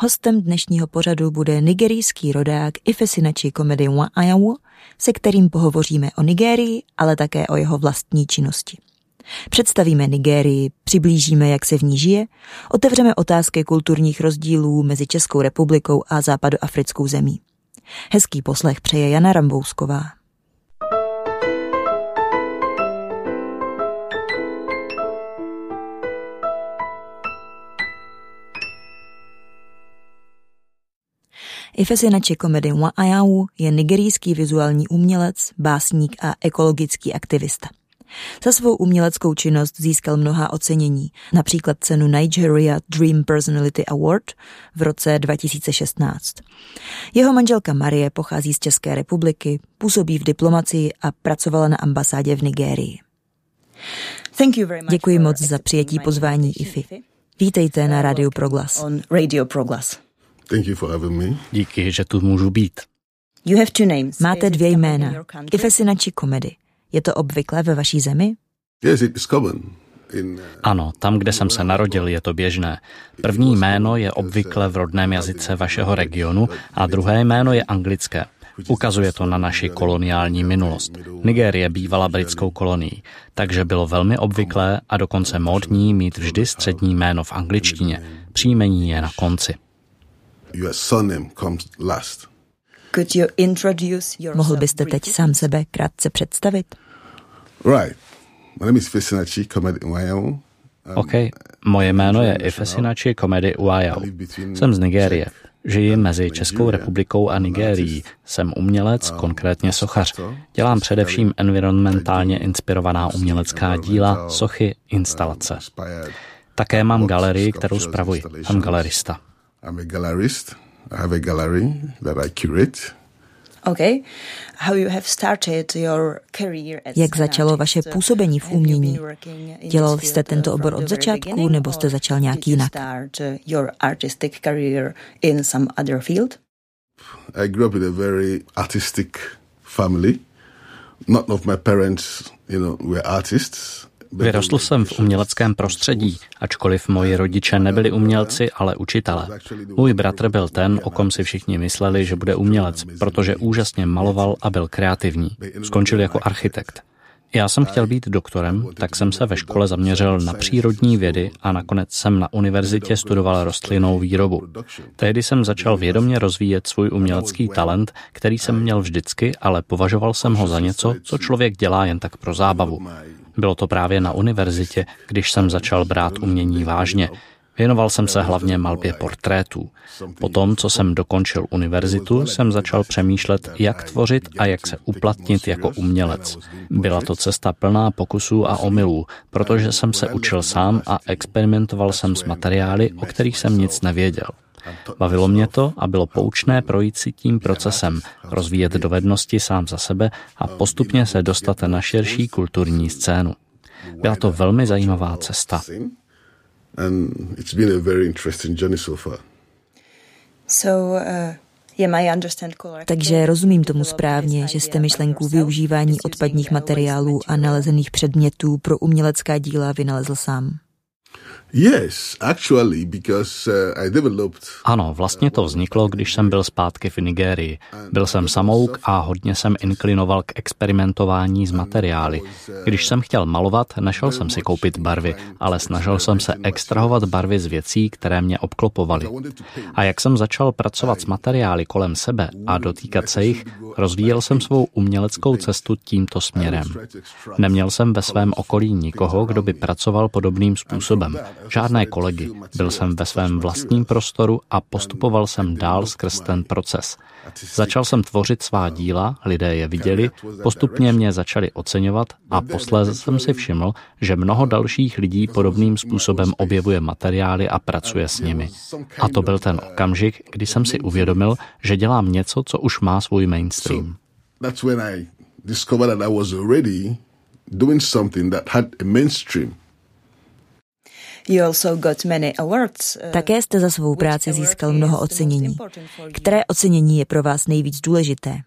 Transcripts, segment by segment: Hostem dnešního pořadu bude nigerijský rodák Ifesinachi Comedy Nwanyanwu, se kterým pohovoříme o Nigérii, ale také o jeho vlastní činnosti. Představíme Nigérii, přiblížíme, jak se v ní žije, otevřeme otázky kulturních rozdílů mezi Českou republikou a západoafrickou zemí. Hezký poslech přeje Jana Rambousková. Ifesinachi Comedy Nwanyanwu je nigerijský vizuální umělec, básník a ekologický aktivista. Za svou uměleckou činnost získal mnohá ocenění, například cenu Nigeria Dream Personality Award v roce 2016. Jeho manželka Marie pochází z České republiky, působí v diplomacii a pracovala na ambasádě v Nigérii. Děkuji moc za přijetí pozvání Ifi. Vítejte na Radio Proglas. Thank you for having me. Díky, že tu můžu být. Máte dvě jména. Ifesinachi Comedy. Je to obvyklé ve vaší zemi? Ano, tam, kde jsem se narodil, je to běžné. První jméno je obvykle v rodném jazyce vašeho regionu a druhé jméno je anglické. Ukazuje to na naši koloniální minulost. Nigérie bývala britskou kolonií, takže bylo velmi obvyklé a dokonce módní mít vždy střední jméno v angličtině. Příjmení je na konci. Your surname comes last. Mohl byste teď sám sebe krátce představit? OK, moje jméno je Ifesinachi Comedy Nwanyanwu. Jsem z Nigérie. Žiji mezi Českou republikou a Nigérií. Jsem umělec, konkrétně sochař. Dělám především environmentálně inspirovaná umělecká díla, sochy, instalace. Také mám galerii, kterou spravuji. Jsem galerista. I'm a gallerist. I have a gallery that I curate. Okay. How you have started your career as Jak začalo vaše působení v umění? Dělal jste tento obor od začátku, nebo jste začal nějak jinak? Your artistic career in some other field? I grew up in a very artistic family. None of my parents, were artists. Vyrostl jsem v uměleckém prostředí, ačkoliv moji rodiče nebyli umělci, ale učitelé. Můj bratr byl ten, o kom si všichni mysleli, že bude umělec, protože úžasně maloval a byl kreativní. Skončil jako architekt. Já jsem chtěl být doktorem, tak jsem se ve škole zaměřil na přírodní vědy a nakonec jsem na univerzitě studoval rostlinnou výrobu. Tehdy jsem začal vědomě rozvíjet svůj umělecký talent, který jsem měl vždycky, ale považoval jsem ho za něco, co člověk dělá jen tak pro zábavu. Bylo to právě na univerzitě, když jsem začal brát umění vážně. Věnoval jsem se hlavně malbě portrétů. Potom, co jsem dokončil univerzitu, jsem začal přemýšlet, jak tvořit a jak se uplatnit jako umělec. Byla to cesta plná pokusů a omylů, protože jsem se učil sám a experimentoval jsem s materiály, o kterých jsem nic nevěděl. Bavilo mě to a bylo poučné projít si tím procesem, rozvíjet dovednosti sám za sebe a postupně se dostat na širší kulturní scénu. Byla to velmi zajímavá cesta. Takže rozumím tomu správně, že jste myšlenku využívání odpadních materiálů a nalezených předmětů pro umělecká díla vynalezl sám. Ano, vlastně to vzniklo, když jsem byl zpátky v Nigérii. Byl jsem samouk a hodně jsem inklinoval k experimentování s materiály. Když jsem chtěl malovat, nešel jsem si koupit barvy, ale snažil jsem se extrahovat barvy z věcí, které mě obklopovaly. A jak jsem začal pracovat s materiály kolem sebe a dotýkat se jich, rozvíjel jsem svou uměleckou cestu tímto směrem. Neměl jsem ve svém okolí nikoho, kdo by pracoval podobným způsobem. Žádné kolegy. Byl jsem ve svém vlastním prostoru a postupoval jsem dál skrz ten proces. Začal jsem tvořit svá díla, lidé je viděli, postupně mě začali oceňovat a posléze jsem si všiml, že mnoho dalších lidí podobným způsobem objevuje materiály a pracuje s nimi. A to byl ten okamžik, kdy jsem si uvědomil, že dělám něco, co už má svůj mainstream. Také jste za svou práci získal mnoho ocenění. Které ocenění je pro vás nejvíc důležité?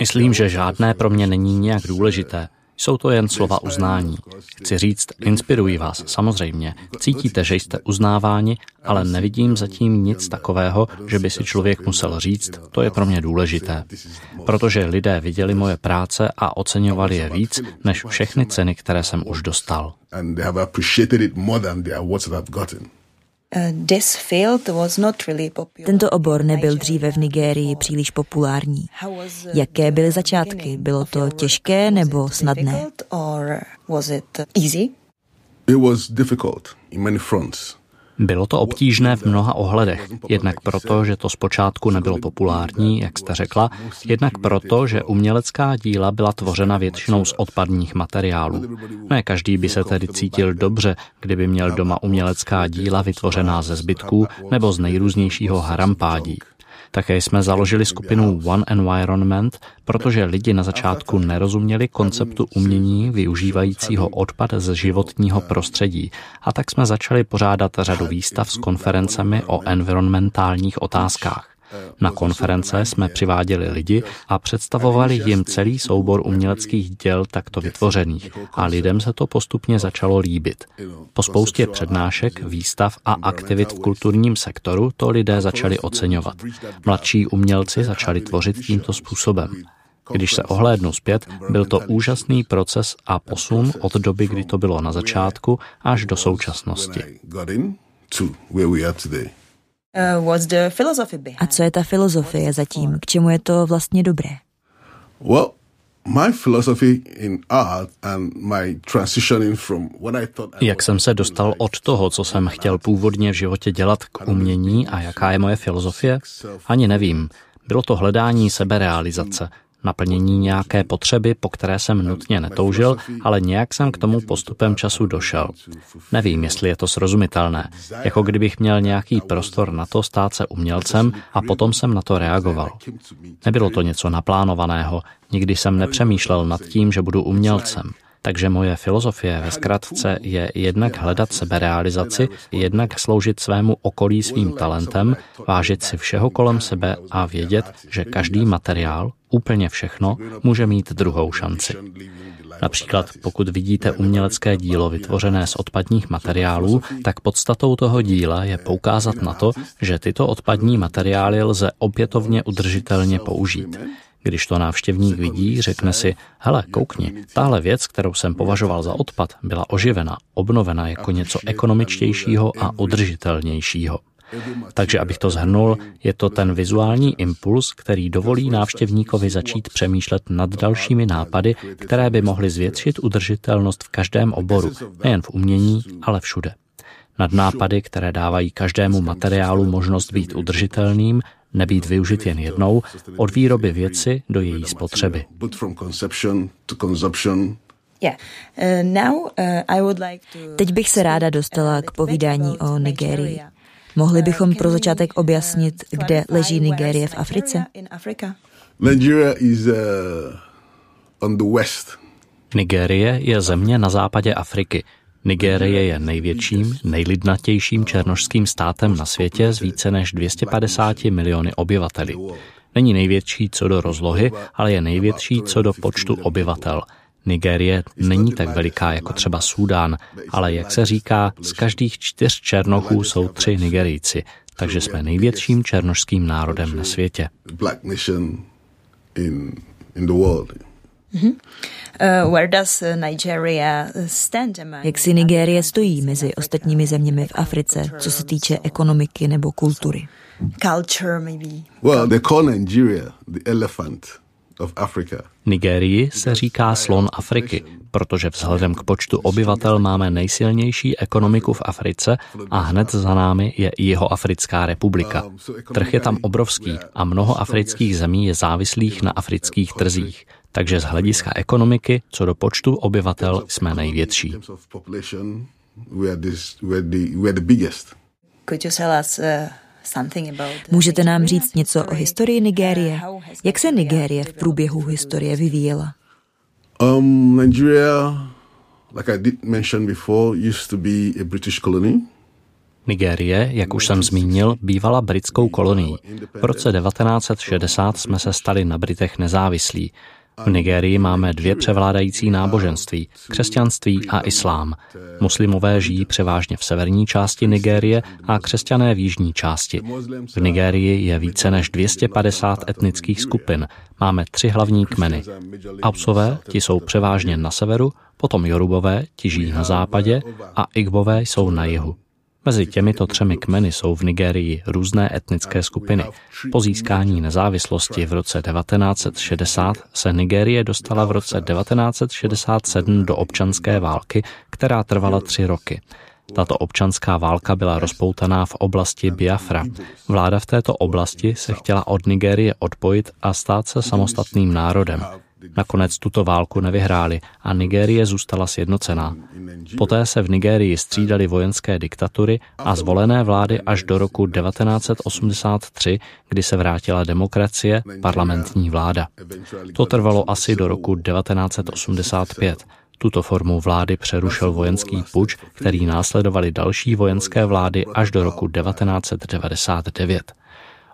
Myslím, že žádné pro mě není nijak důležité. Jsou to jen slova uznání. Chci říct, inspirují vás, samozřejmě. Cítíte, že jste uznáváni, ale nevidím zatím nic takového, že by si člověk musel říct, to je pro mě důležité. Protože lidé viděli moje práce a oceňovali je víc, než všechny ceny, které jsem už dostal. Tento obor nebyl dříve v Nigérii příliš populární. Jaké byly začátky? Bylo to těžké nebo snadné? Bylo to obtížné v mnoha ohledech, jednak proto, že to zpočátku nebylo populární, jak jste řekla, jednak proto, že umělecká díla byla tvořena většinou z odpadních materiálů. Ne každý by se tedy cítil dobře, kdyby měl doma umělecká díla vytvořená ze zbytků nebo z nejrůznějšího harampádí. Také jsme založili skupinu One Environment, protože lidi na začátku nerozuměli konceptu umění využívajícího odpad z životního prostředí. A tak jsme začali pořádat řadu výstav s konferencemi o environmentálních otázkách. Na konference jsme přiváděli lidi a představovali jim celý soubor uměleckých děl takto vytvořených a lidem se to postupně začalo líbit. Po spoustě přednášek, výstav a aktivit v kulturním sektoru to lidé začali oceňovat. Mladší umělci začali tvořit tímto způsobem. Když se ohlédnu zpět, byl to úžasný proces a posun od doby, kdy to bylo na začátku, až do současnosti. A co je ta filozofie zatím? K čemu je to vlastně dobré? Jak jsem se dostal od toho, co jsem chtěl původně v životě dělat, k umění a jaká je moje filozofie? Ani nevím. Bylo to hledání seberealizace, naplnění nějaké potřeby, po které jsem nutně netoužil, ale nějak jsem k tomu postupem času došel. Nevím, jestli je to srozumitelné, jako kdybych měl nějaký prostor na to stát se umělcem a potom jsem na to reagoval. Nebylo to něco naplánovaného, nikdy jsem nepřemýšlel nad tím, že budu umělcem. Takže moje filozofie ve zkratce je jednak hledat seberealizaci, jednak sloužit svému okolí svým talentem, vážit si všeho kolem sebe a vědět, že každý materiál, úplně všechno, může mít druhou šanci. Například pokud vidíte umělecké dílo vytvořené z odpadních materiálů, tak podstatou toho díla je poukázat na to, že tyto odpadní materiály lze opětovně udržitelně použít. Když to návštěvník vidí, řekne si, hele, koukni, tahle věc, kterou jsem považoval za odpad, byla oživena, obnovena jako něco ekonomičtějšího a udržitelnějšího. Takže, abych to shrnul, je to ten vizuální impuls, který dovolí návštěvníkovi začít přemýšlet nad dalšími nápady, které by mohly zvětšit udržitelnost v každém oboru, nejen v umění, ale všude. Nad nápady, které dávají každému materiálu možnost být udržitelným, nebýt využit jen jednou, od výroby věci do její spotřeby. Teď bych se ráda dostala k povídání o Nigérii. Mohli bychom pro začátek objasnit, kde leží Nigérie v Africe? Nigérie je země na západě Afriky. Nigérie je největším, nejlidnatějším černošským státem na světě s více než 250 miliony obyvateli. Není největší co do rozlohy, ale je největší co do počtu obyvatel. Nigérie není tak veliká jako třeba Súdán, ale jak se říká, z každých 4 Černochů jsou 3 Nigerijci, takže jsme největším černošským národem na světě. Jak si Nigérie stojí mezi ostatními zeměmi v Africe, co se týče ekonomiky nebo kultury? Nigérii se říká slon Afriky, protože vzhledem k počtu obyvatel máme nejsilnější ekonomiku v Africe a hned za námi je Jihoafrická republika. Trh je tam obrovský a mnoho afrických zemí je závislých na afrických trzích. Takže z hlediska ekonomiky, co do počtu obyvatel, jsme největší. Můžete nám říct něco o historii Nigérie? Jak se Nigérie v průběhu historie vyvíjela? Nigérie, jak už jsem zmínil, bývala britskou kolonií. V roce 1960 jsme se stali na Britech nezávislí. V Nigérii máme dvě převládající náboženství, křesťanství a islám. Muslimové žijí převážně v severní části Nigérie a křesťané v jižní části. V Nigérii je více než 250 etnických skupin. Máme 3 hlavní kmeny. Hausové, ti jsou převážně na severu, potom Jorubové, ti žijí na západě a Igbové jsou na jihu. Mezi těmito 3 kmeny jsou v Nigérii různé etnické skupiny. Po získání nezávislosti v roce 1960 se Nigérie dostala v roce 1967 do občanské války, která trvala 3 roky. Tato občanská válka byla rozpoutaná v oblasti Biafra. Vláda v této oblasti se chtěla od Nigérie odpojit a stát se samostatným národem. Nakonec tuto válku nevyhráli a Nigérie zůstala sjednocená. Poté se v Nigérii střídaly vojenské diktatury a zvolené vlády až do roku 1983, kdy se vrátila demokracie, parlamentní vláda. To trvalo asi do roku 1985. Tuto formu vlády přerušil vojenský puč, který následovaly další vojenské vlády až do roku 1999.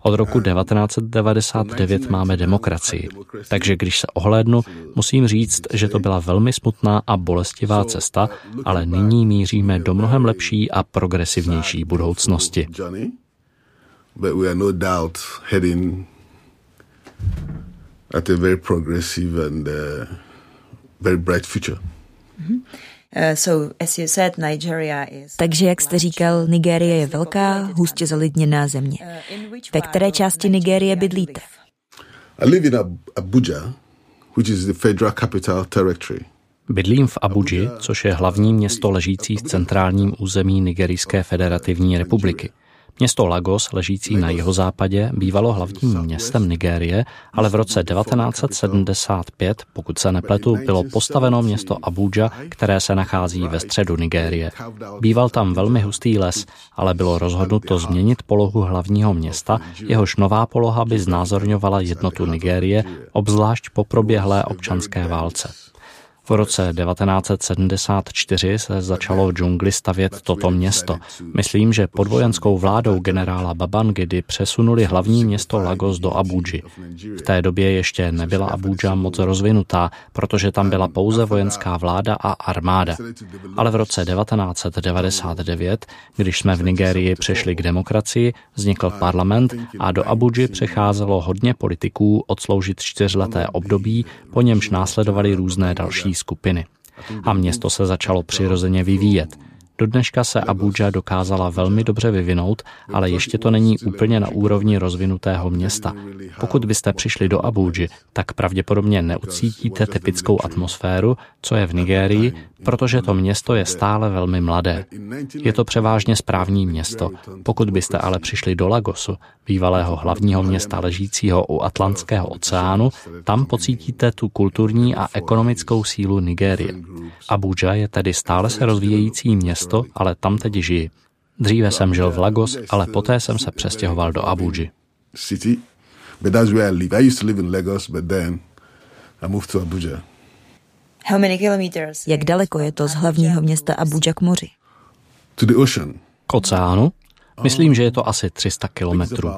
Od roku 1999 máme demokracii, takže když se ohlédnu, musím říct, že to byla velmi smutná a bolestivá cesta, ale nyní míříme do mnohem lepší a progresivnější budoucnosti. Takže, jak jste říkal, Nigérie je velká, hustě zalidněná země. Ve které části Nigérie bydlíte? Bydlím v Abuji, což je hlavní město ležící v centrálním území Nigerijské federativní republiky. Město Lagos, ležící na jihozápadě, bývalo hlavním městem Nigérie, ale v roce 1975, pokud se nepletu, bylo postaveno město Abuja, které se nachází ve středu Nigérie. Býval tam velmi hustý les, ale bylo rozhodnuto změnit polohu hlavního města, jehož nová poloha by znázorňovala jednotu Nigérie, obzvlášť po proběhlé občanské válce. V roce 1974 se začalo v džungli stavět toto město. Myslím, že pod vojenskou vládou generála Babangidy přesunuli hlavní město Lagos do Abuji. V té době ještě nebyla Abuja moc rozvinutá, protože tam byla pouze vojenská vláda a armáda. Ale v roce 1999, když jsme v Nigérii přešli k demokracii, vznikl parlament a do Abuji přecházelo hodně politiků odsloužit 4leté období, po němž následovaly různé další skupiny. A město se začalo přirozeně vyvíjet. Do dneška se Abuja dokázala velmi dobře vyvinout, ale ještě to není úplně na úrovni rozvinutého města. Pokud byste přišli do Abuji, tak pravděpodobně neucítíte typickou atmosféru, co je v Nigérii, protože to město je stále velmi mladé. Je to převážně správní město. Pokud byste ale přišli do Lagosu, bývalého hlavního města ležícího u Atlantského oceánu, tam pocítíte tu kulturní a ekonomickou sílu Nigérie. Abuja je tedy stále se rozvíjející město, ale tam teď žiji. Dříve jsem žil v Lagos, ale poté jsem se přestěhoval do Abuji. Jak daleko je to z hlavního města Abuja k moři? K oceánu? Myslím, že je to asi 300 kilometrů.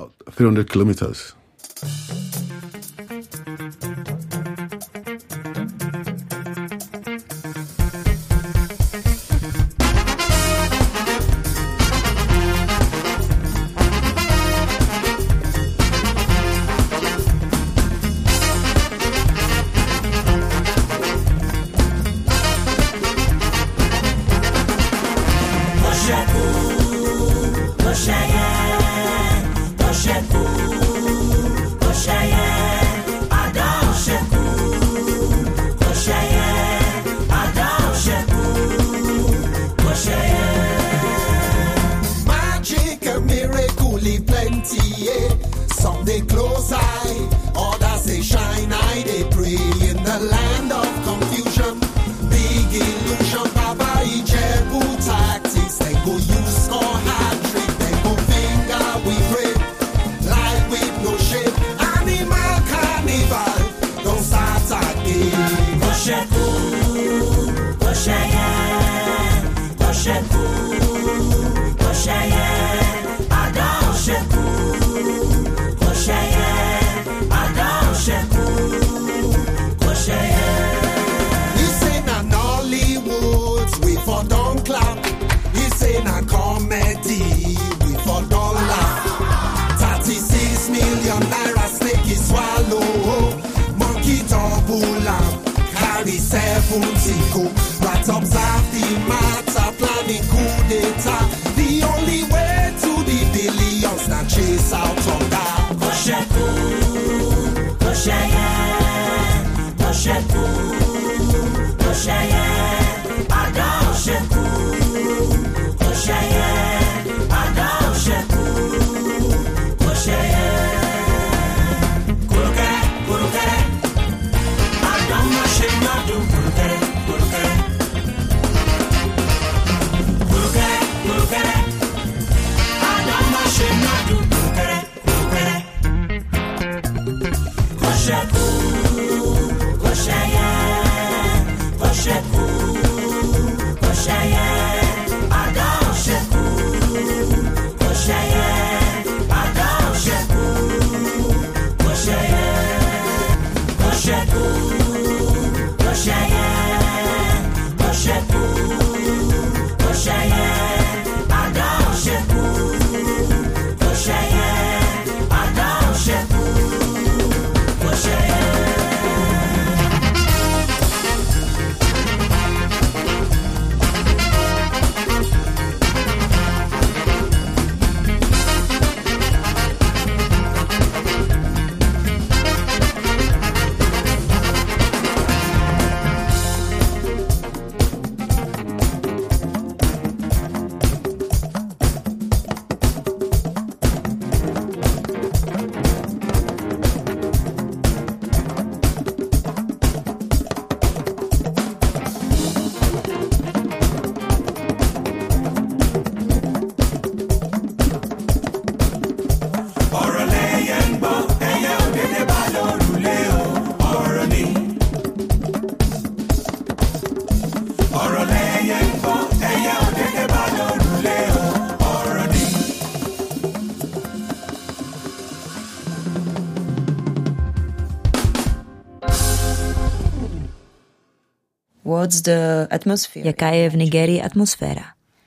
Jaká je v Nigérii atmosféra?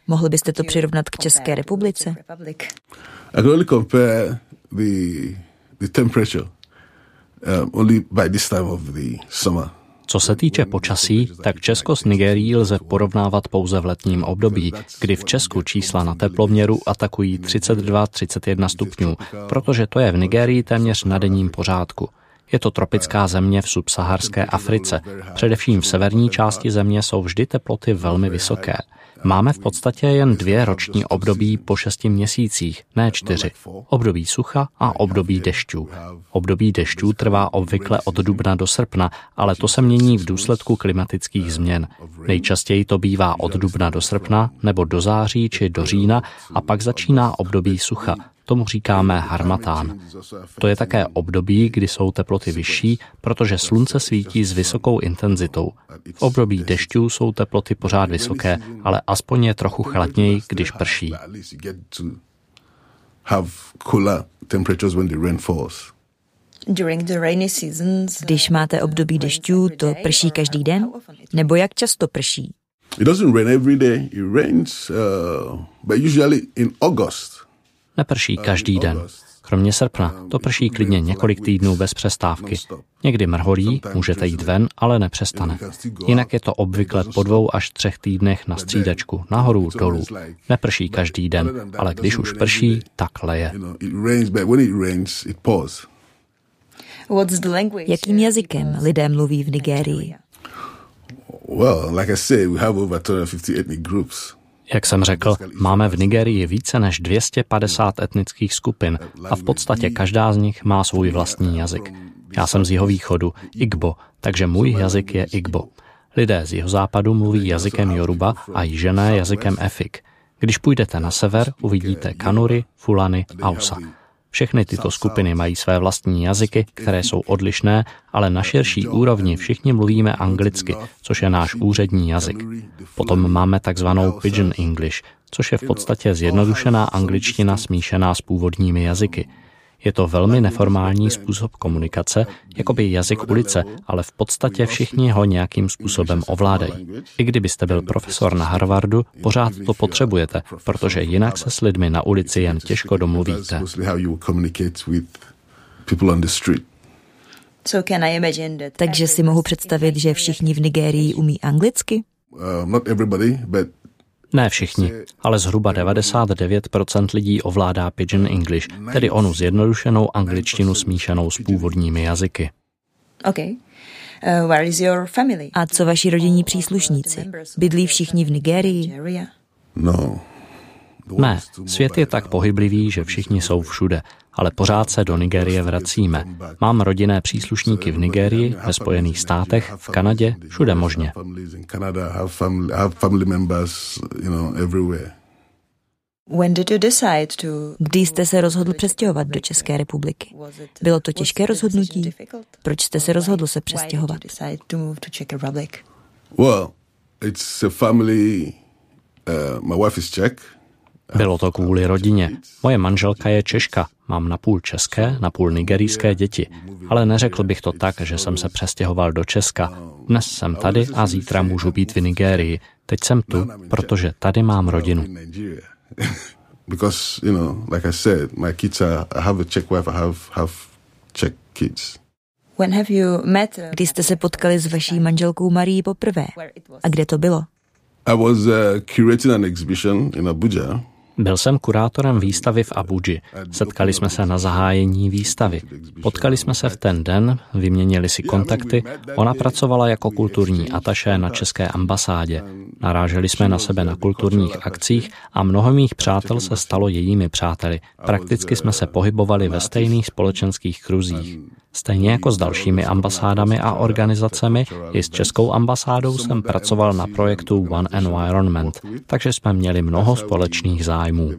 Mohl byste to přirovnat k České republice? I can only compare the temperature only by this time of the summer. Co se týče počasí, tak Česko s Nigérií lze porovnávat pouze v letním období, kdy v Česku čísla na teploměru atakují 32-31 stupňů, protože to je v Nigérii téměř na denním pořádku. Je to tropická země v subsaharské Africe. Především v severní části země jsou vždy teploty velmi vysoké. Máme v podstatě jen 2 roční období po 6 měsících, ne 4. Období sucha a období dešťů. Období dešťů trvá obvykle od dubna do srpna, ale to se mění v důsledku klimatických změn. Nejčastěji to bývá od dubna do srpna, nebo do září či do října, a pak začíná období sucha. Tomu říkáme harmatán. To je také období, kdy jsou teploty vyšší, protože slunce svítí s vysokou intenzitou. V období dešťů jsou teploty pořád vysoké, ale aspoň je trochu chladněji, když prší. Když máte období dešťů, to prší každý den? Nebo jak často prší? It doesn't rain every day. It rains, but usually in August. Neprší každý den. Kromě srpna to prší klidně několik týdnů bez přestávky. Někdy mrholí, můžete jít ven, ale nepřestane. Jinak je to obvykle po 2 až 3 týdnech na střídačku, nahoru, dolů. Neprší každý den, ale když už prší, tak leje. Jakým jazykem lidé mluví v Nigérii? Well, like I say, we have over 250 ethnic groups. Jak jsem řekl, máme v Nigérii více než 250 etnických skupin a v podstatě každá z nich má svůj vlastní jazyk. Já jsem z jihovýchodu, Igbo, takže můj jazyk je Igbo. Lidé z jihozápadu mluví jazykem Yoruba a jižené jazykem Efik. Když půjdete na sever, uvidíte Kanuri, Fulani, Hausa. Všechny tyto skupiny mají své vlastní jazyky, které jsou odlišné, ale na širší úrovni všichni mluvíme anglicky, což je náš úřední jazyk. Potom máme takzvanou Pidgin English, což je v podstatě zjednodušená angličtina smíšená s původními jazyky. Je to velmi neformální způsob komunikace, jakoby jazyk ulice, ale v podstatě všichni ho nějakým způsobem ovládají. I kdybyste byl profesor na Harvardu, pořád to potřebujete, protože jinak se s lidmi na ulici jen těžko domluvíte. Takže si mohu představit, že všichni v Nigérii umí anglicky? Ne všichni, ale zhruba 99% lidí ovládá Pidgin English, tedy onu zjednodušenou angličtinu smíšenou s původními jazyky. A co vaši rodinní příslušníci? Bydlí všichni v Nigérii? Ne, svět je tak pohyblivý, že všichni jsou všude, ale pořád se do Nigérie vracíme. Mám rodinné příslušníky v Nigérii, ve Spojených státech, v Kanadě, všude možně. Kdy jste se rozhodl přestěhovat do České republiky? Bylo to těžké rozhodnutí? Proč jste se rozhodl se přestěhovat? My wife is Czech. Bylo to kvůli rodině. Moje manželka je Češka, mám napůl české, napůl nigerijské děti. Ale neřekl bych to tak, že jsem se přestěhoval do Česka. Dnes jsem tady a zítra můžu být v Nigérii. Teď jsem tu, protože tady mám rodinu. Kdy jste se potkali s vaší manželkou Marie poprvé? A kde to bylo? I was curating an exhibition in Abuja. Byl jsem kurátorem výstavy v Abuji. Setkali jsme se na zahájení výstavy. Potkali jsme se v ten den, vyměnili si kontakty. Ona pracovala jako kulturní ataše na české ambasádě. Naráželi jsme na sebe na kulturních akcích a mnoho mých přátel se stalo jejími přáteli. Prakticky jsme se pohybovali ve stejných společenských kruzích. Stejně jako s dalšími ambasádami a organizacemi, i s českou ambasádou jsem pracoval na projektu One Environment, takže jsme měli mnoho společných zájmů.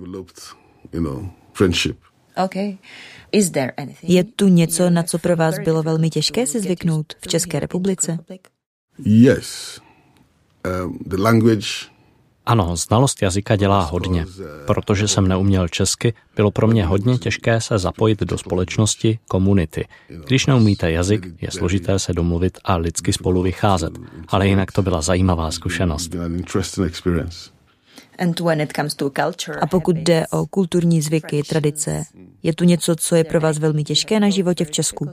Je tu něco, na co pro vás bylo velmi těžké si zvyknout v České republice? Ano, znalost jazyka dělá hodně. Protože jsem neuměl česky, bylo pro mě hodně těžké se zapojit do společnosti, komunity. Když neumíte jazyk, je složité se domluvit a lidsky spolu vycházet. Ale jinak to byla zajímavá zkušenost. A pokud jde o kulturní zvyky, tradice, je tu něco, co je pro vás velmi těžké na životě v Česku?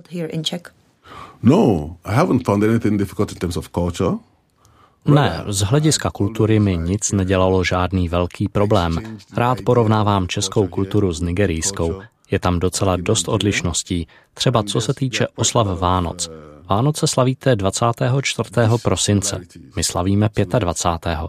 Ne, z hlediska kultury mi nic nedělalo žádný velký problém. Rád porovnávám českou kulturu s nigerijskou. Je tam docela dost odlišností, třeba co se týče oslav Vánoc. Vánoce slavíte 24. prosince, my slavíme 25.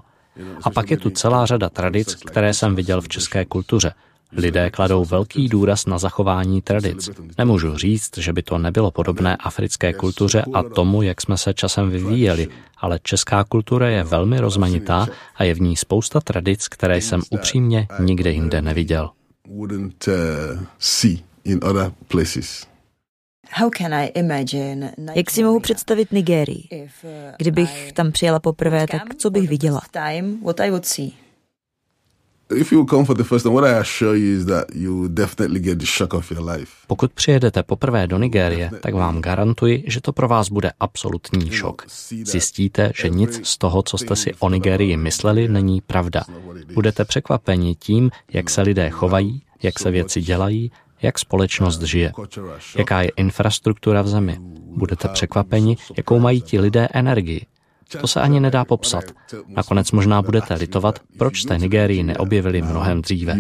A pak je tu celá řada tradic, které jsem viděl v české kultuře. Lidé kladou velký důraz na zachování tradic. Nemůžu říct, že by to nebylo podobné africké kultuře a tomu, jak jsme se časem vyvíjeli, ale česká kultura je velmi rozmanitá a je v ní spousta tradic, které jsem upřímně nikde jinde neviděl. Jak si mohu představit Nigérii? Kdybych tam přijela poprvé, tak co bych viděla? Pokud přijedete poprvé do Nigérie, tak vám garantuji, že to pro vás bude absolutní šok. Zjistíte, že nic z toho, co jste si o Nigérii mysleli, není pravda. Budete překvapeni tím, jak se lidé chovají, jak se věci dělají, jak společnost žije, jaká je infrastruktura v zemi. Budete překvapeni, jakou mají ti lidé energii. To se ani nedá popsat. Nakonec možná budete litovat, proč jste Nigérii neobjevili mnohem dříve.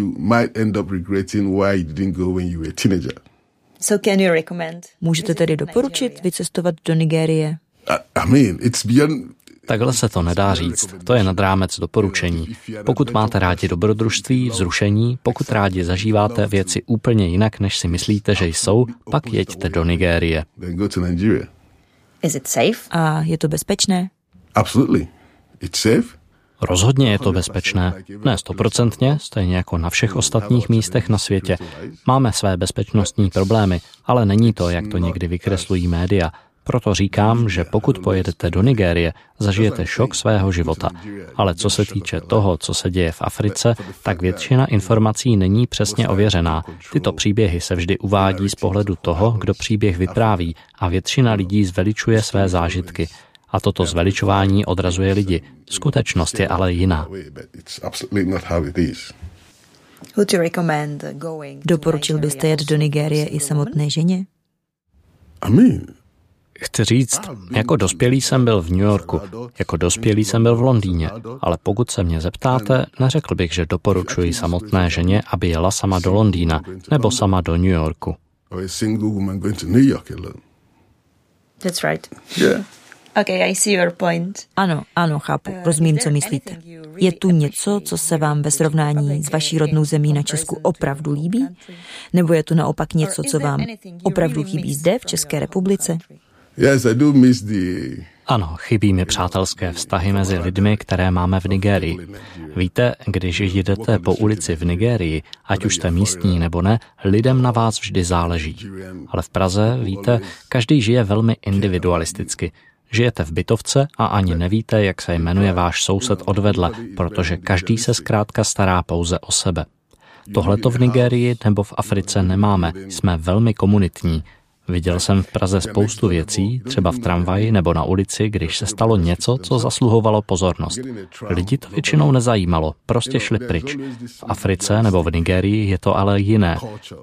Můžete tedy doporučit vycestovat do Nigérie? Takhle se to nedá říct. To je nad rámec doporučení. Pokud máte rádi dobrodružství, vzrušení, pokud rádi zažíváte věci úplně jinak, než si myslíte, že jsou, pak jeďte do Nigérie. A je to bezpečné? Rozhodně je to bezpečné. Ne 100%, stejně jako na všech ostatních místech na světě. Máme své bezpečnostní problémy, ale není to, jak to někdy vykreslují média. Proto říkám, že pokud pojedete do Nigérie, zažijete šok svého života. Ale co se týče toho, co se děje v Africe, tak většina informací není přesně ověřená. Tyto příběhy se vždy uvádí z pohledu toho, kdo příběh vypráví, a většina lidí zveličuje své zážitky. A toto zveličování odrazuje lidi. Skutečnost je ale jiná. Doporučil byste jet do Nigérie i samotné ženě? Chci říct, jako dospělý jsem byl v New Yorku, jako dospělý jsem byl v Londýně, ale pokud se mě zeptáte, neřekl bych, že doporučuji samotné ženě, aby jela sama do Londýna nebo sama do New Yorku. Ano, chápu, rozumím, co myslíte. Je tu něco, co se vám ve srovnání s vaší rodnou zemí na Česku opravdu líbí? Nebo je tu naopak něco, co vám opravdu chybí zde, v České republice? Ano, chybí mi přátelské vztahy mezi lidmi, které máme v Nigérii. Víte, když jdete po ulici v Nigérii, ať už jste místní nebo ne, lidem na vás vždy záleží. Ale v Praze, víte, každý žije velmi individualisticky. Žijete v bytovce a ani nevíte, jak se jmenuje váš soused odvedle, protože každý se zkrátka stará pouze o sebe. Tohleto v Nigérii nebo v Africe nemáme, jsme velmi komunitní. Viděl jsem v Praze spoustu věcí, třeba v tramvaji nebo na ulici, když se stalo něco, co zasluhovalo pozornost. Lidi to většinou nezajímalo, prostě šli pryč. V Africe nebo v Nigérii je to ale jiné.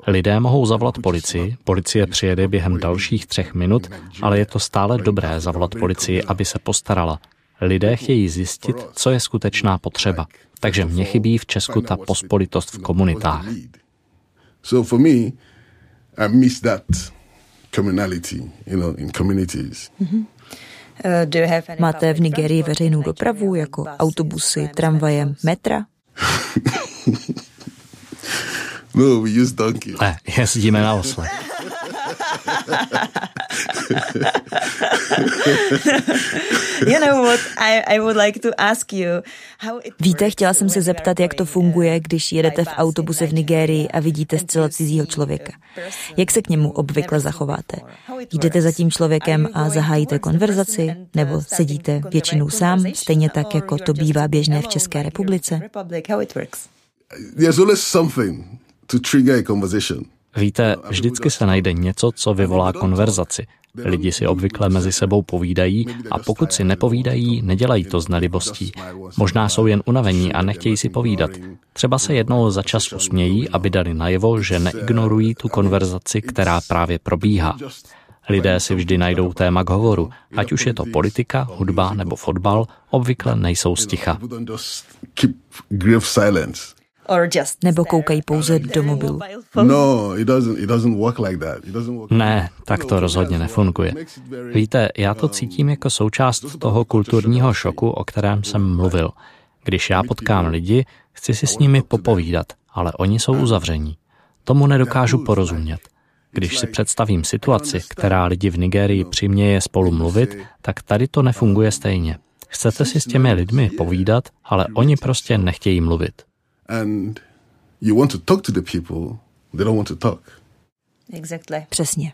Lidé mohou zavolat policii, policie přijede během dalších 3 minut, ale je to stále dobré zavolat policii, aby se postarala. Lidé chtějí zjistit, co je skutečná potřeba. Takže mně chybí v Česku ta pospolitost v komunitách. Máte v Nigérii veřejnou dopravu, jako autobusy, tramvaje, metra? Ne, jezdíme na oslech. Víte, chtěla jsem se zeptat, jak to funguje, když jedete v autobuse v Nigérii a vidíte zcela cizího člověka. Jak se k němu obvykle zachováte? Jdete za tím člověkem a zahájíte konverzaci, nebo sedíte většinou sám, stejně tak, jako to bývá běžné v České republice? Víte, vždycky se najde něco, co vyvolá konverzaci. Lidi si obvykle mezi sebou povídají a pokud si nepovídají, nedělají to s nelibostí. Možná jsou jen unavení a nechtějí si povídat. Třeba se jednou za čas usmějí, aby dali najevo, že neignorují tu konverzaci, která právě probíhá. Lidé si vždy najdou téma k hovoru. Ať už je to politika, hudba nebo fotbal, obvykle nejsou sticha. Nebo koukají pouze do mobilu. Ne, tak to rozhodně nefunguje. Víte, já to cítím jako součást toho kulturního šoku, o kterém jsem mluvil. Když já potkám lidi, chci si s nimi popovídat, ale oni jsou uzavření. Tomu nedokážu porozumět. Když si představím situaci, která lidi v Nigérii přiměje spolu mluvit, tak tady to nefunguje stejně. Chcete si s těmi lidmi povídat, ale oni prostě nechtějí mluvit. Přesně.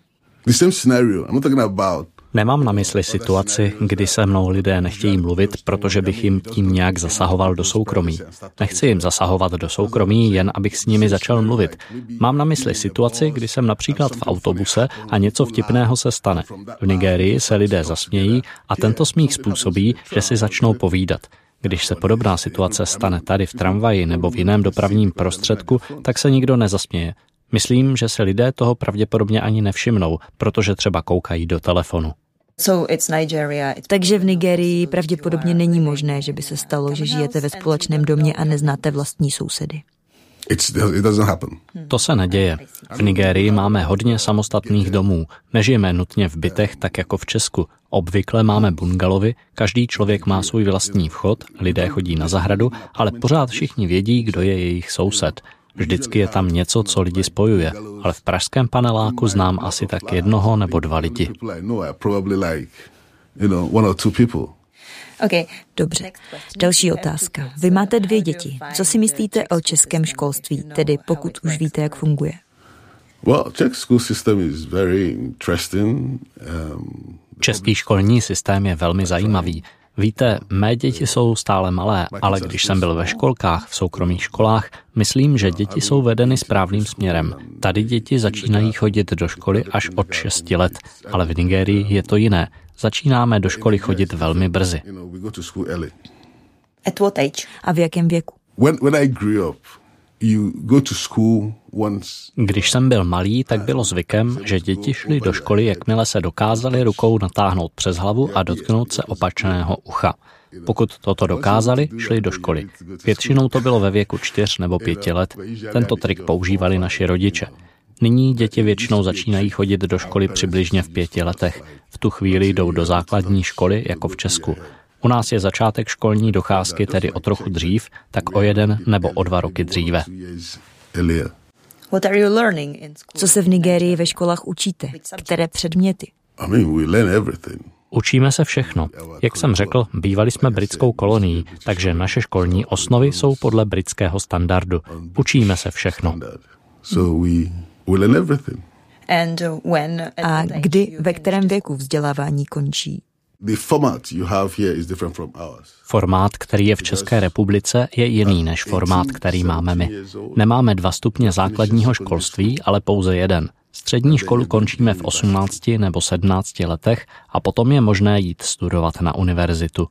Nemám na mysli situaci, kdy se mnou lidé nechtějí mluvit, protože bych jim tím nějak zasahoval do soukromí. Nechci jim zasahovat do soukromí, jen abych s nimi začal mluvit. Mám na mysli situaci, kdy jsem například v autobuse a něco vtipného se stane. V Nigérii se lidé zasmějí a tento smích způsobí, že si začnou povídat. Když se podobná situace stane tady v tramvaji nebo v jiném dopravním prostředku, tak se nikdo nezasměje. Myslím, že se lidé toho pravděpodobně ani nevšimnou, protože třeba koukají do telefonu. Takže v Nigérii pravděpodobně není možné, že by se stalo, že žijete ve společném domě a neznáte vlastní sousedy. To se neděje. V Nigérii máme hodně samostatných domů. Nežijeme nutně v bytech, tak jako v Česku. Obvykle máme bungalovy, každý člověk má svůj vlastní vchod, lidé chodí na zahradu, ale pořád všichni vědí, kdo je jejich soused. Vždycky je tam něco, co lidi spojuje, ale v pražském paneláku znám asi tak jednoho nebo dva lidi. Dobře. Další otázka. Vy máte 2 děti. Co si myslíte o českém školství, tedy pokud už víte, jak funguje? Český školní systém je velmi zajímavý. Víte, mé děti jsou stále malé, ale když jsem byl ve školkách, v soukromých školách, myslím, že děti jsou vedeny správným směrem. Tady děti začínají chodit do školy až od 6 let, ale v Nigérii je to jiné. Začínáme do školy chodit velmi brzy. A v jakém věku? Když jsem byl malý, tak bylo zvykem, že děti šly do školy, jakmile se dokázali rukou natáhnout přes hlavu a dotknout se opačného ucha. Pokud toto dokázali, šli do školy. Většinou to bylo ve věku 4 nebo 5 let. Tento trik používali naši rodiče. Nyní děti většinou začínají chodit do školy přibližně v 5 letech. V tu chvíli jdou do základní školy, jako v Česku. U nás je začátek školní docházky tedy o trochu dřív, tak o 1 nebo o 2 roky dříve. Co se v Nigérii ve školách učíte? Které předměty? Učíme se všechno. Jak jsem řekl, bývali jsme britskou kolonií, takže naše školní osnovy jsou podle britského standardu. Učíme se všechno. A kdy, ve kterém věku vzdělávání končí? Formát, který je v České republice, je jiný než formát, který máme my. Nemáme 2 stupně základního školství, ale pouze 1. Střední školu končíme v 18 nebo 17 letech a potom je možné jít studovat na univerzitu.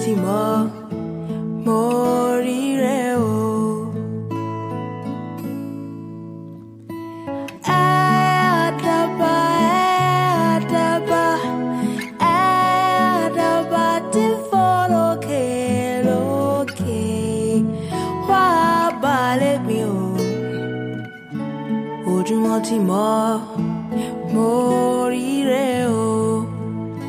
ti mọ̀, mo rí rẹ o. Ti mọ̀, mo rí rẹ o.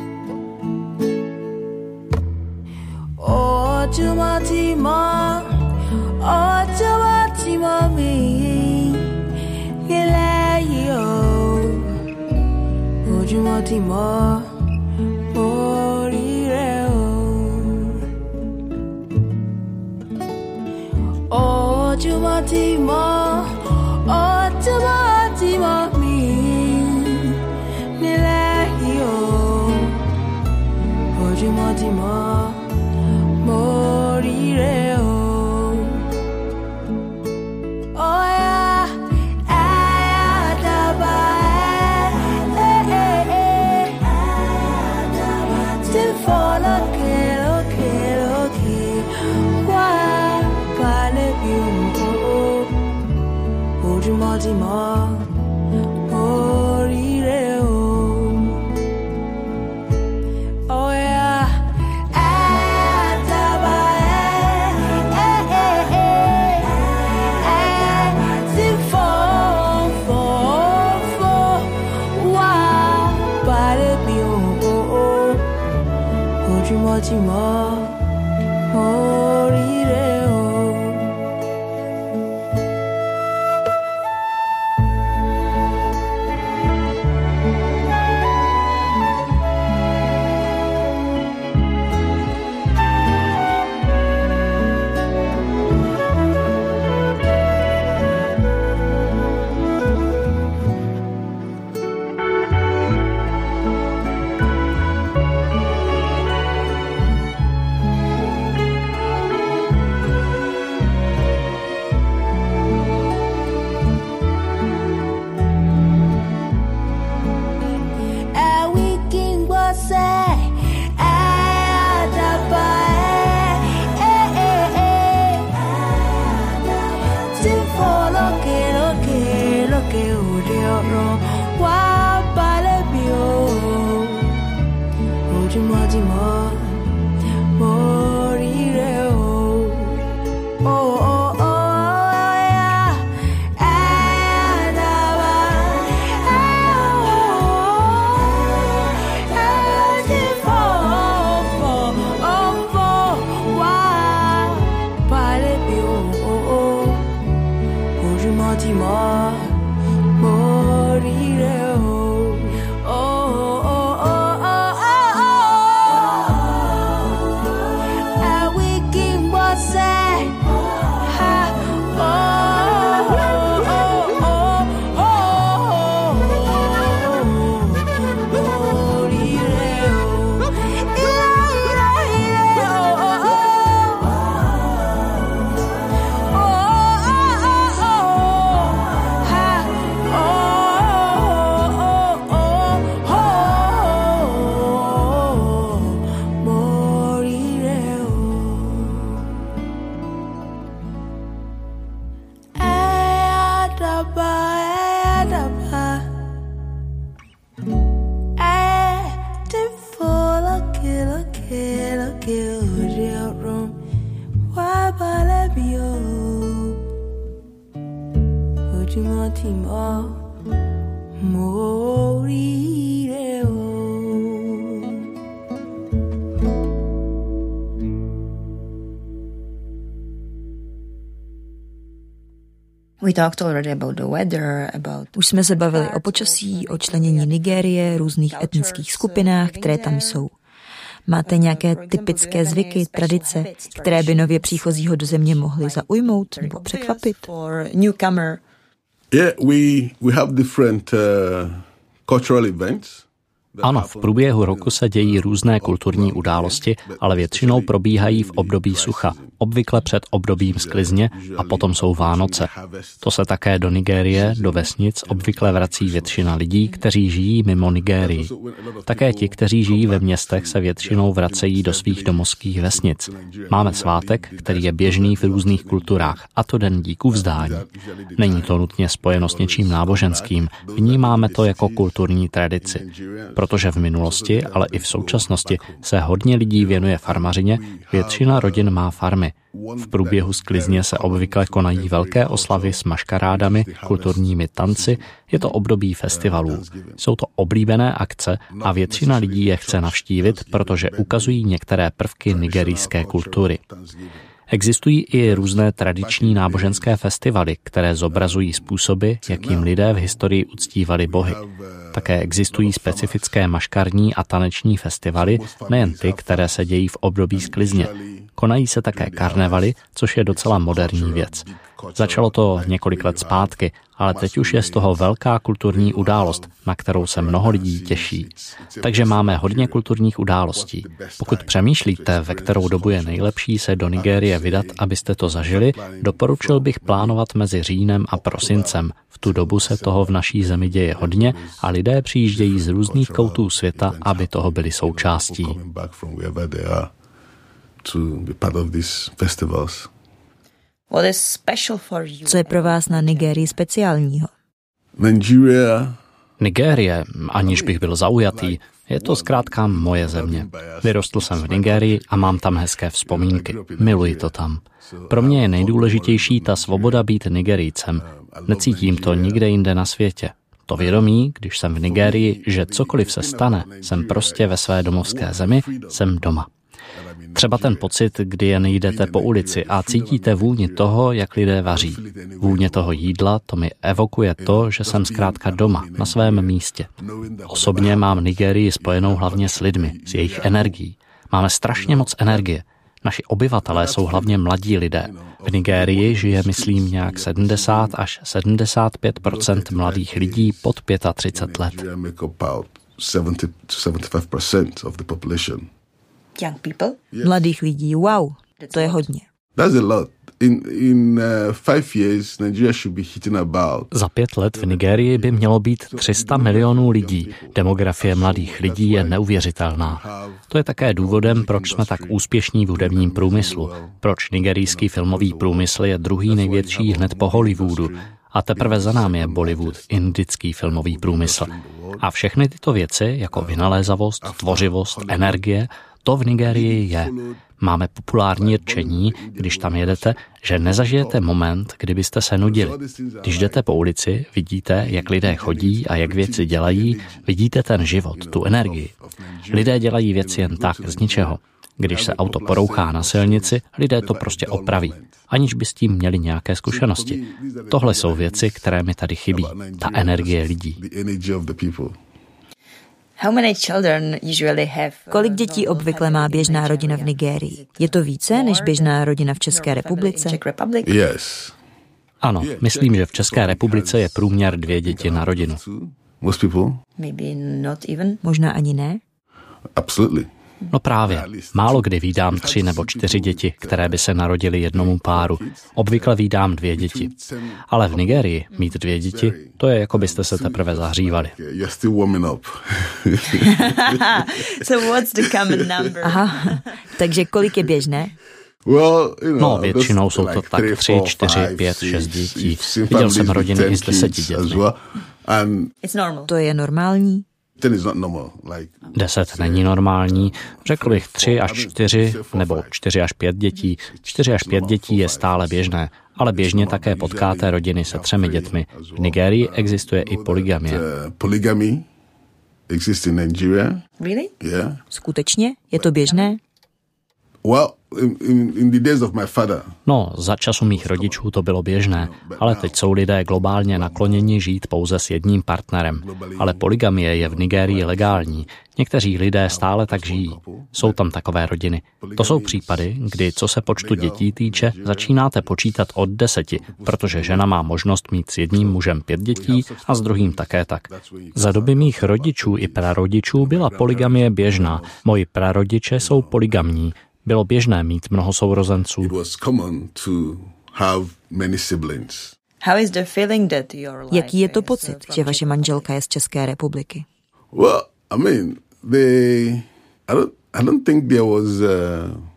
Ojúmọ́ ti mọ́, ojúmọ́ ti mọ́ mi nílẹ̀ yìí o. Ojúmọ́ ti mọ́, mo rí rẹ o. Ojúmọ́ ti mọ́, ojúmọ́ of me nila yo ojúmọ́ ti mọ́ mo rí rẹ o. Ojúmọ́ ti mọ́ Timor, we talked already about the weather, about... Už jsme se bavili o počasí, o členění Nigérie, různých etnických skupinách, které tam jsou. Máte nějaké typické zvyky, tradice, které by nově příchozího do země mohly zaujmout nebo překvapit? Yeah, we have different cultural events. Ano, v průběhu roku se dějí různé kulturní události, ale většinou probíhají v období sucha, obvykle před obdobím sklizně a potom jsou Vánoce. To se také do Nigérie, do vesnic obvykle vrací většina lidí, kteří žijí mimo Nigérii. Také ti, kteří žijí ve městech, se většinou vracejí do svých domovských vesnic. Máme svátek, který je běžný v různých kulturách, a to Den díků vzdání. Není to nutně spojeno s něčím náboženským, vnímáme to jako kulturní tradici. Protože v minulosti, ale i v současnosti se hodně lidí věnuje farmařině, většina rodin má farmy. V průběhu sklizně se obvykle konají velké oslavy s maškarádami, kulturními tanci, je to období festivalů. Jsou to oblíbené akce a většina lidí je chce navštívit, protože ukazují některé prvky nigerijské kultury. Existují i různé tradiční náboženské festivaly, které zobrazují způsoby, jakým lidé v historii uctívali bohy. Také existují specifické maškarní a taneční festivaly, nejen ty, které se dějí v období sklizně. Konají se také karnevaly, což je docela moderní věc. Začalo to několik let zpátky, ale teď už je z toho velká kulturní událost, na kterou se mnoho lidí těší. Takže máme hodně kulturních událostí. Pokud přemýšlíte, ve kterou dobu je nejlepší se do Nigérie vydat, abyste to zažili, doporučil bych plánovat mezi říjnem a prosincem. V tu dobu se toho v naší zemi děje hodně a lidé přijíždějí z různých koutů světa, aby toho byli součástí. Co je pro vás na Nigérii speciálního? Nigérie, aniž bych byl zaujatý, je to zkrátka moje země. Vyrostl jsem v Nigérii a mám tam hezké vzpomínky. Miluji to tam. Pro mě je nejdůležitější ta svoboda být Nigerijcem. Necítím to nikde jinde na světě. To vědomí, když jsem v Nigérii, že cokoliv se stane, jsem prostě ve své domovské zemi, jsem doma. Třeba ten pocit, kdy jen jdete po ulici a cítíte vůni toho, jak lidé vaří. Vůně toho jídla, to mi evokuje to, že jsem zkrátka doma, na svém místě. Osobně mám Nigérii spojenou hlavně s lidmi, s jejich energií. Máme strašně moc energie. Naši obyvatelé jsou hlavně mladí lidé. V Nigérii žije, myslím, nějak 70 až 75 % mladých lidí pod 35 let. Young people. Mladých lidí, wow, to je hodně. Za 5 let v Nigérii by mělo být 300 milionů lidí. Demografie mladých lidí je neuvěřitelná. To je také důvodem, proč jsme tak úspěšní v hudebním průmyslu, proč nigerijský filmový průmysl je druhý největší hned po Hollywoodu. A teprve za námi je Bollywood, indický filmový průmysl. A všechny tyto věci, jako vynalézavost, tvořivost, energie, to v Nigérii je. Máme populární rčení, když tam jedete, že nezažijete moment, kdy byste se nudili. Když jdete po ulici, vidíte, jak lidé chodí a jak věci dělají, vidíte ten život, tu energii. Lidé dělají věci jen tak, z ničeho. Když se auto porouchá na silnici, lidé to prostě opraví, aniž by s tím měli nějaké zkušenosti. Tohle jsou věci, které mi tady chybí, ta energie lidí. Kolik dětí obvykle má běžná rodina v Nigérii? Je to více než běžná rodina v České republice? Ano, myslím, že v České republice je průměr 2 děti na rodinu. Možná ani ne? No právě. Málo kdy vídám 3 nebo 4 děti, které by se narodily jednomu páru. Obvykle vídám 2 děti. Ale v Nigérii mít 2 děti, to je, jako byste se teprve zahřívali. Aha, takže kolik je běžné? No, většinou jsou to tak 3, 4, 5, 6 dětí. Viděl jsem rodiny i s 10 dětmi. To je normální? 10 není normální, řekl bych 3 až 4 nebo 4 až 5 dětí. 4 až 5 dětí je stále běžné, ale běžně také potkáte rodiny se 3 dětmi. V Nigérii existuje i polygamie. Skutečně? Je to běžné? No, za času mých rodičů to bylo běžné, ale teď jsou lidé globálně nakloněni žít pouze s jedním partnerem. Ale polygamie je v Nigérii legální. Někteří lidé stále tak žijí. Jsou tam takové rodiny. To jsou případy, kdy, co se počtu dětí týče, začínáte počítat od 10, protože žena má možnost mít s jedním mužem 5 dětí a s druhým také tak. Za doby mých rodičů i prarodičů byla polygamie běžná. Moji prarodiče jsou polygamní. Bylo běžné mít mnoho sourozenců. Jaký je to pocit, že vaše manželka je z České republiky?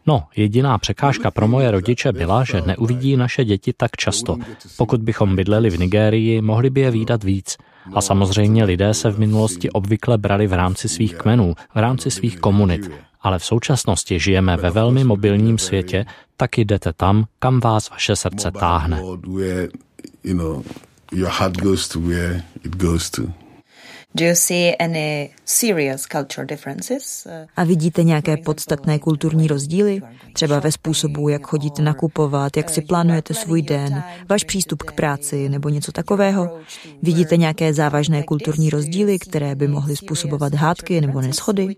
No, jediná překážka pro moje rodiče byla, že neuvidí naše děti tak často. Pokud bychom bydleli v Nigérii, mohli by je vídat víc. A samozřejmě lidé se v minulosti obvykle brali v rámci svých kmenů, v rámci svých komunit. Ale v současnosti žijeme ve velmi mobilním světě, tak jdete tam, kam vás vaše srdce táhne. A vidíte nějaké podstatné kulturní rozdíly? Třeba ve způsobu, jak chodíte nakupovat, jak si plánujete svůj den, váš přístup k práci nebo něco takového? Vidíte nějaké závažné kulturní rozdíly, které by mohly způsobovat hádky nebo neshody?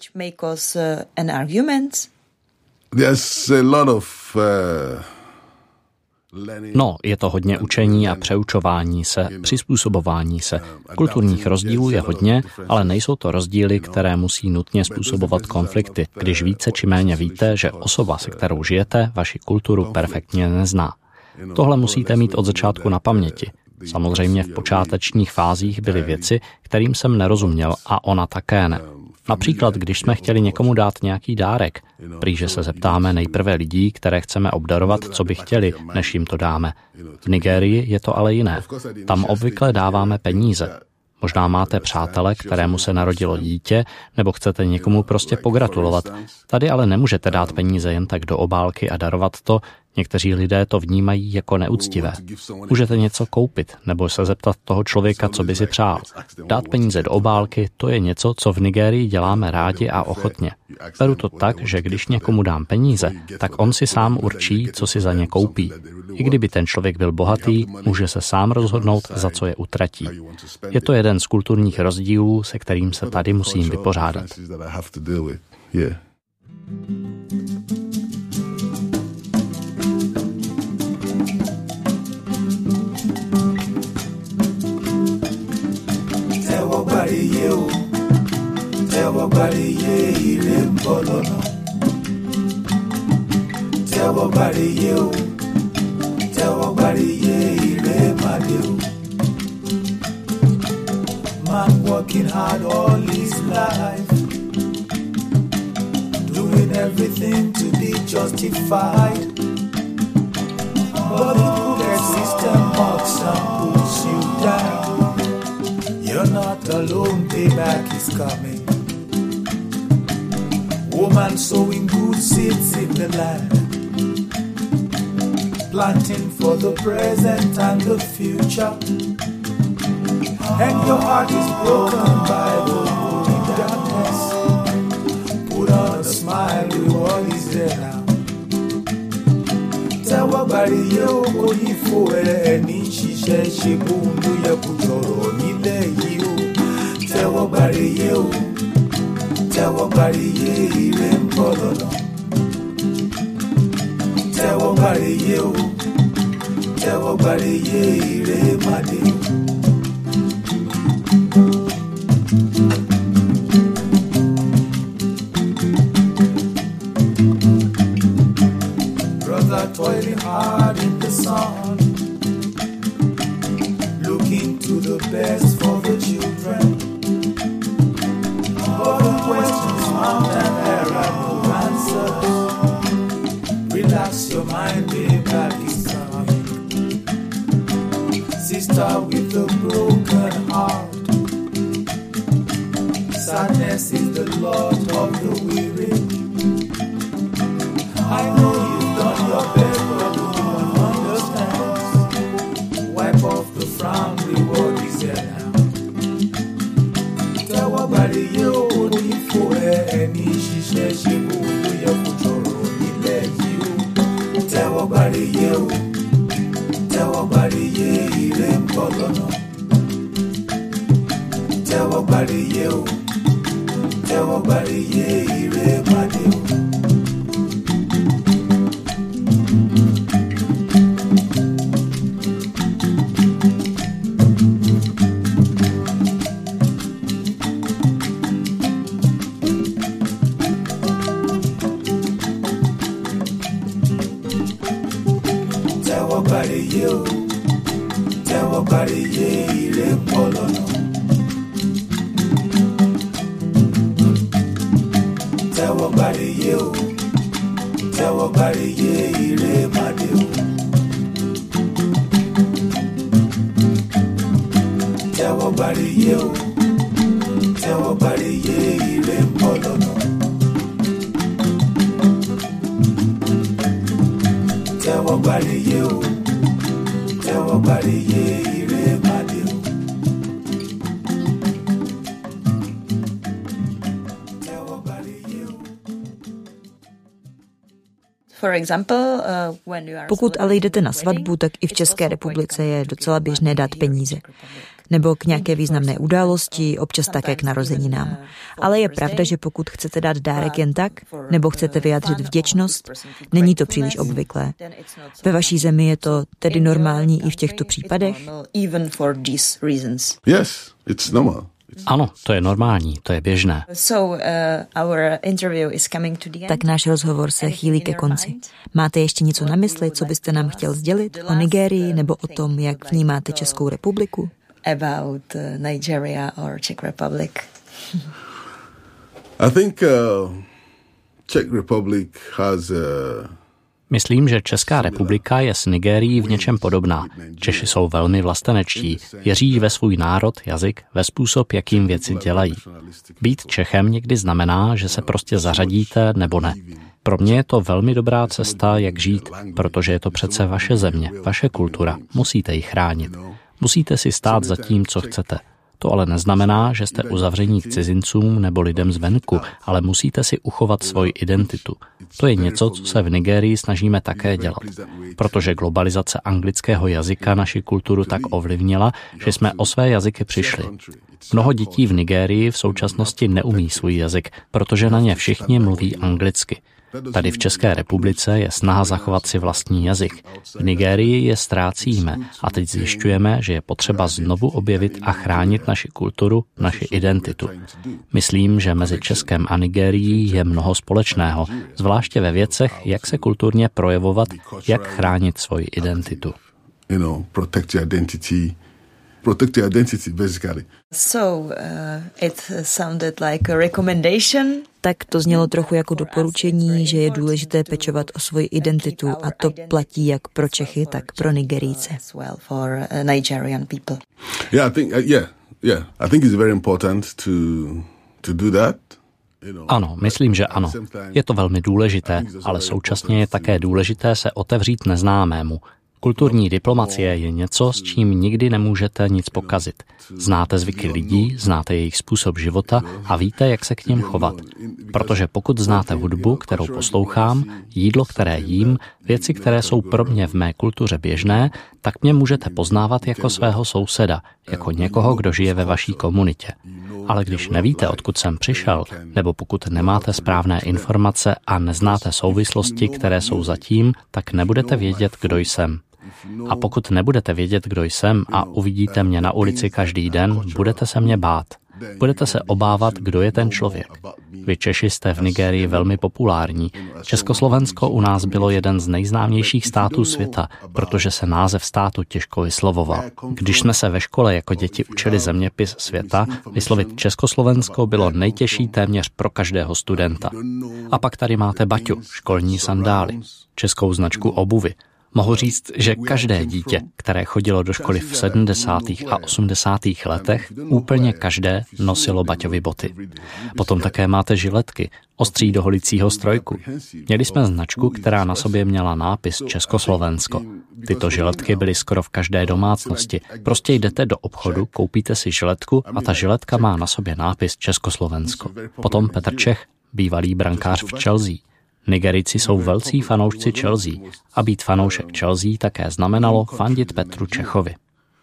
No, je to hodně učení a přeučování se, přizpůsobování se. Kulturních rozdílů je hodně, ale nejsou to rozdíly, které musí nutně způsobovat konflikty, když více či méně víte, že osoba, se kterou žijete, vaši kulturu perfektně nezná. Tohle musíte mít od začátku na paměti. Samozřejmě v počátečních fázích byly věci, kterým jsem nerozuměl a ona také ne. Například, když jsme chtěli někomu dát nějaký dárek, prýže se zeptáme nejprve lidí, které chceme obdarovat, co by chtěli, než jim to dáme. V Nigérii je to ale jiné. Tam obvykle dáváme peníze. Možná máte přátele, kterému se narodilo dítě, nebo chcete někomu prostě pogratulovat. Tady ale nemůžete dát peníze jen tak do obálky a darovat to. Někteří lidé to vnímají jako neúctivé. Můžete něco koupit, nebo se zeptat toho člověka, co by si přál. Dát peníze do obálky, to je něco, co v Nigérii děláme rádi a ochotně. Beru to tak, že když někomu dám peníze, tak on si sám určí, co si za ně koupí. I kdyby ten člověk byl bohatý, může se sám rozhodnout, za co je utratí. Je to jeden z kulturních rozdílů, se kterým se tady musím vypořádat. Man working hard all his life, doing everything to be justified. But the crooked system mocks and pulls you down. You're not alone, payback is coming. Woman sowing good seeds in the land, planting for the present and the future. And your heart is broken by the holy darkness. Put on a smile, the world is there now. Tawabari yoko yifuere ni shishe shibundu ya kutoro nile yiu. Tawabari yoko. Tawabari ye irembololo. Tawabari yoko. Tawabari ye iremade. Brother toiling hard in the sun, looking to the best for the children. All the questions found and there are no answers. Relax your mind, baby, back is coming. Sister with a broken heart, sadness is the Lord of the weary. I know you've done your best, but no one understands. Wipe off the frown, reward is there now. Tawabari yo, ni fuwe, ni shishe, shibu, ya kuchoro, ni let you. lọ́nà. Tẹ́wọ́ gbàrèyé o, tẹ́wọ́ gbàrèyé ire pàdé o. Pokud ale jdete na svatbu, tak i v České republice je docela běžné dát peníze. Nebo k nějaké významné události, občas také k narozeninám. Ale je pravda, že pokud chcete dát dárek jen tak, nebo chcete vyjádřit vděčnost, není to příliš obvyklé. Ve vaší zemi je to tedy normální i v těchto případech? Yes, it's normal. Ano, to je normální, to je běžné. Tak náš rozhovor se chýlí ke konci. Máte ještě něco na mysli, co byste nám chtěl sdělit o Nigérii nebo o tom, jak vnímáte Českou republiku? About Nigeria or Czech Republic. I think Czech Republic has Myslím, že Česká republika je s Nigérií v něčem podobná. Češi jsou velmi vlastenečtí, věří ve svůj národ, jazyk, ve způsob, jakým věci dělají. Být Čechem někdy znamená, že se prostě zařadíte nebo ne. Pro mě je to velmi dobrá cesta, jak žít, protože je to přece vaše země, vaše kultura. Musíte ji chránit. Musíte si stát za tím, co chcete. To ale neznamená, že jste uzavření k cizincům nebo lidem zvenku, ale musíte si uchovat svoji identitu. To je něco, co se v Nigérii snažíme také dělat. Protože globalizace anglického jazyka naši kulturu tak ovlivnila, že jsme o své jazyky přišli. Mnoho dětí v Nigérii v současnosti neumí svůj jazyk, protože na ně všichni mluví anglicky. Tady v České republice je snaha zachovat si vlastní jazyk. V Nigérii je ztrácíme a teď zjišťujeme, že je potřeba znovu objevit a chránit naši kulturu, naši identitu. Myslím, že mezi Českem a Nigérií je mnoho společného, zvláště ve věcech, jak se kulturně projevovat, jak chránit svoji identitu. Protect your identity, basically. It sounded like a recommendation. Tak to znělo trochu jako doporučení, že je důležité pečovat o svoji identitu a to platí jak pro Čechy, tak pro Nigerijce. For Nigerian people. Yeah, I think it's very important to do that. Ano, myslím, že ano. Je to velmi důležité, ale současně je také důležité se otevřít neznámému. Kulturní diplomacie je něco, s čím nikdy nemůžete nic pokazit. Znáte zvyky lidí, znáte jejich způsob života a víte, jak se k nim chovat. Protože pokud znáte hudbu, kterou poslouchám, jídlo, které jím, věci, které jsou pro mě v mé kultuře běžné, tak mě můžete poznávat jako svého souseda, jako někoho, kdo žije ve vaší komunitě. Ale když nevíte, odkud jsem přišel, nebo pokud nemáte správné informace a neznáte souvislosti, které jsou zatím, tak nebudete vědět, kdo jsem. A pokud nebudete vědět, kdo jsem a uvidíte mě na ulici každý den, budete se mě bát. Budete se obávat, kdo je ten člověk. Vy Češi jste v Nigérii velmi populární. Československo u nás bylo jeden z nejznámějších států světa, protože se název státu těžko vyslovoval. Když jsme se ve škole jako děti učili zeměpis světa, vyslovit Československo bylo nejtěžší téměř pro každého studenta. A pak tady máte Baťu, školní sandály, českou značku obuvy. Mohu říct, že každé dítě, které chodilo do školy v 70. a 80. letech, úplně každé nosilo Baťovy boty. Potom také máte žiletky, ostří do holicího strojku. Měli jsme značku, která na sobě měla nápis Československo. Tyto žiletky byly skoro v každé domácnosti. Prostě jdete do obchodu, koupíte si žiletku a ta žiletka má na sobě nápis Československo. Potom Petr Čech, bývalý brankář v Chelsea. Nigerici jsou velcí fanoušci Chelsea a být fanoušek Chelsea také znamenalo fandit Petru Čechovi.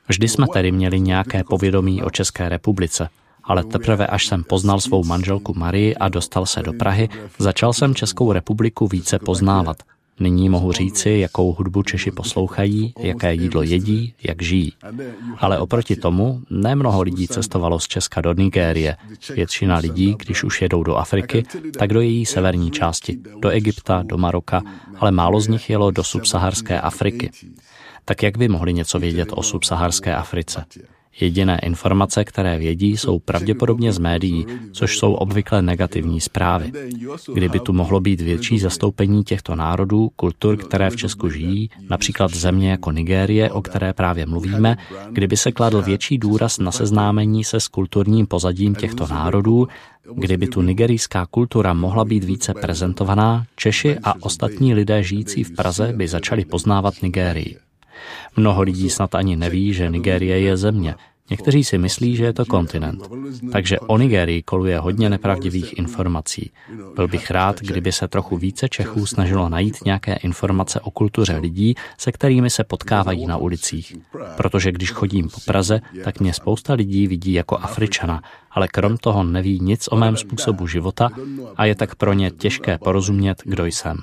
Vždy jsme tedy měli nějaké povědomí o České republice. Ale teprve až jsem poznal svou manželku Marii a dostal se do Prahy, začal jsem Českou republiku více poznávat. Nyní mohu říci, jakou hudbu Češi poslouchají, jaké jídlo jedí, jak žijí. Ale oproti tomu, nemnoho lidí cestovalo z Česka do Nigérie. Většina lidí, když už jedou do Afriky, tak do její severní části, do Egypta, do Maroka, ale málo z nich jelo do subsaharské Afriky. Tak jak by mohli něco vědět o subsaharské Africe? Jediné informace, které vědí, jsou pravděpodobně z médií, což jsou obvykle negativní zprávy. Kdyby tu mohlo být větší zastoupení těchto národů, kultur, které v Česku žijí, například země jako Nigérie, o které právě mluvíme, kdyby se kladl větší důraz na seznámení se s kulturním pozadím těchto národů, kdyby tu nigerijská kultura mohla být více prezentovaná, Češi a ostatní lidé žijící v Praze by začali poznávat Nigérii. Mnoho lidí snad ani neví, že Nigérie je země. Někteří si myslí, že je to kontinent. Takže o Nigérii koluje hodně nepravdivých informací. Byl bych rád, kdyby se trochu více Čechů snažilo najít nějaké informace o kultuře lidí, se kterými se potkávají na ulicích. Protože když chodím po Praze, tak mě spousta lidí vidí jako Afričana, ale krom toho neví nic o mém způsobu života a je tak pro ně těžké porozumět, kdo jsem.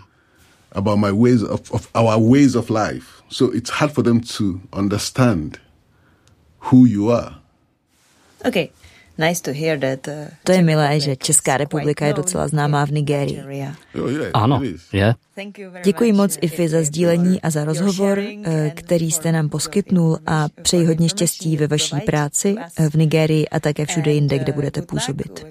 About my ways of our ways of life. So it's hard for them to understand who you are. Okay. Nice to hear that. To je milé, že Česká republika je docela známá v Nigérii. Ano, je. Děkuji moc, Ifi, za sdílení a za rozhovor, který jste nám poskytnul, a přeji hodně štěstí ve vaší práci v Nigérii a také všude jinde, kde budete působit.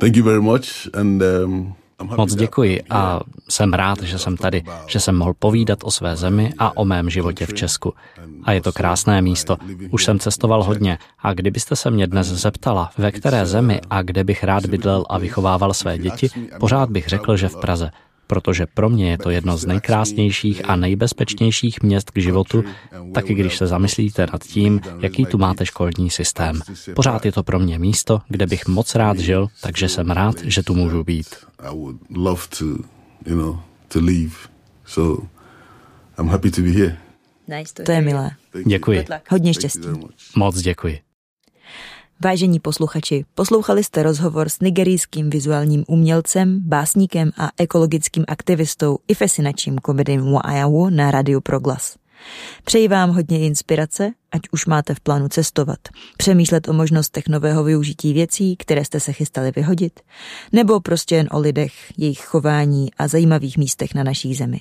Thank you very much and moc děkuji a jsem rád, že jsem tady, že jsem mohl povídat o své zemi a o mém životě v Česku. A je to krásné místo. Už jsem cestoval hodně a kdybyste se mě dnes zeptala, ve které zemi a kde bych rád bydlel a vychovával své děti, pořád bych řekl, že v Praze. Protože pro mě je to jedno z nejkrásnějších a nejbezpečnějších měst k životu, taky když se zamyslíte nad tím, jaký tu máte školní systém. Pořád je to pro mě místo, kde bych moc rád žil, takže jsem rád, že tu můžu být. To je milé. Děkuji. Hodně štěstí. Moc děkuji. Vážení posluchači, poslouchali jste rozhovor s nigerijským vizuálním umělcem, básníkem a ekologickým aktivistou Ifesinačím Comedy Nwanyanwu na Radio Proglas. Přeji vám hodně inspirace, ať už máte v plánu cestovat, přemýšlet o možnostech nového využití věcí, které jste se chystali vyhodit, nebo prostě jen o lidech, jejich chování a zajímavých místech na naší zemi.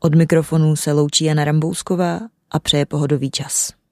Od mikrofonu se loučí Jana Rambousková a přeje pohodový čas.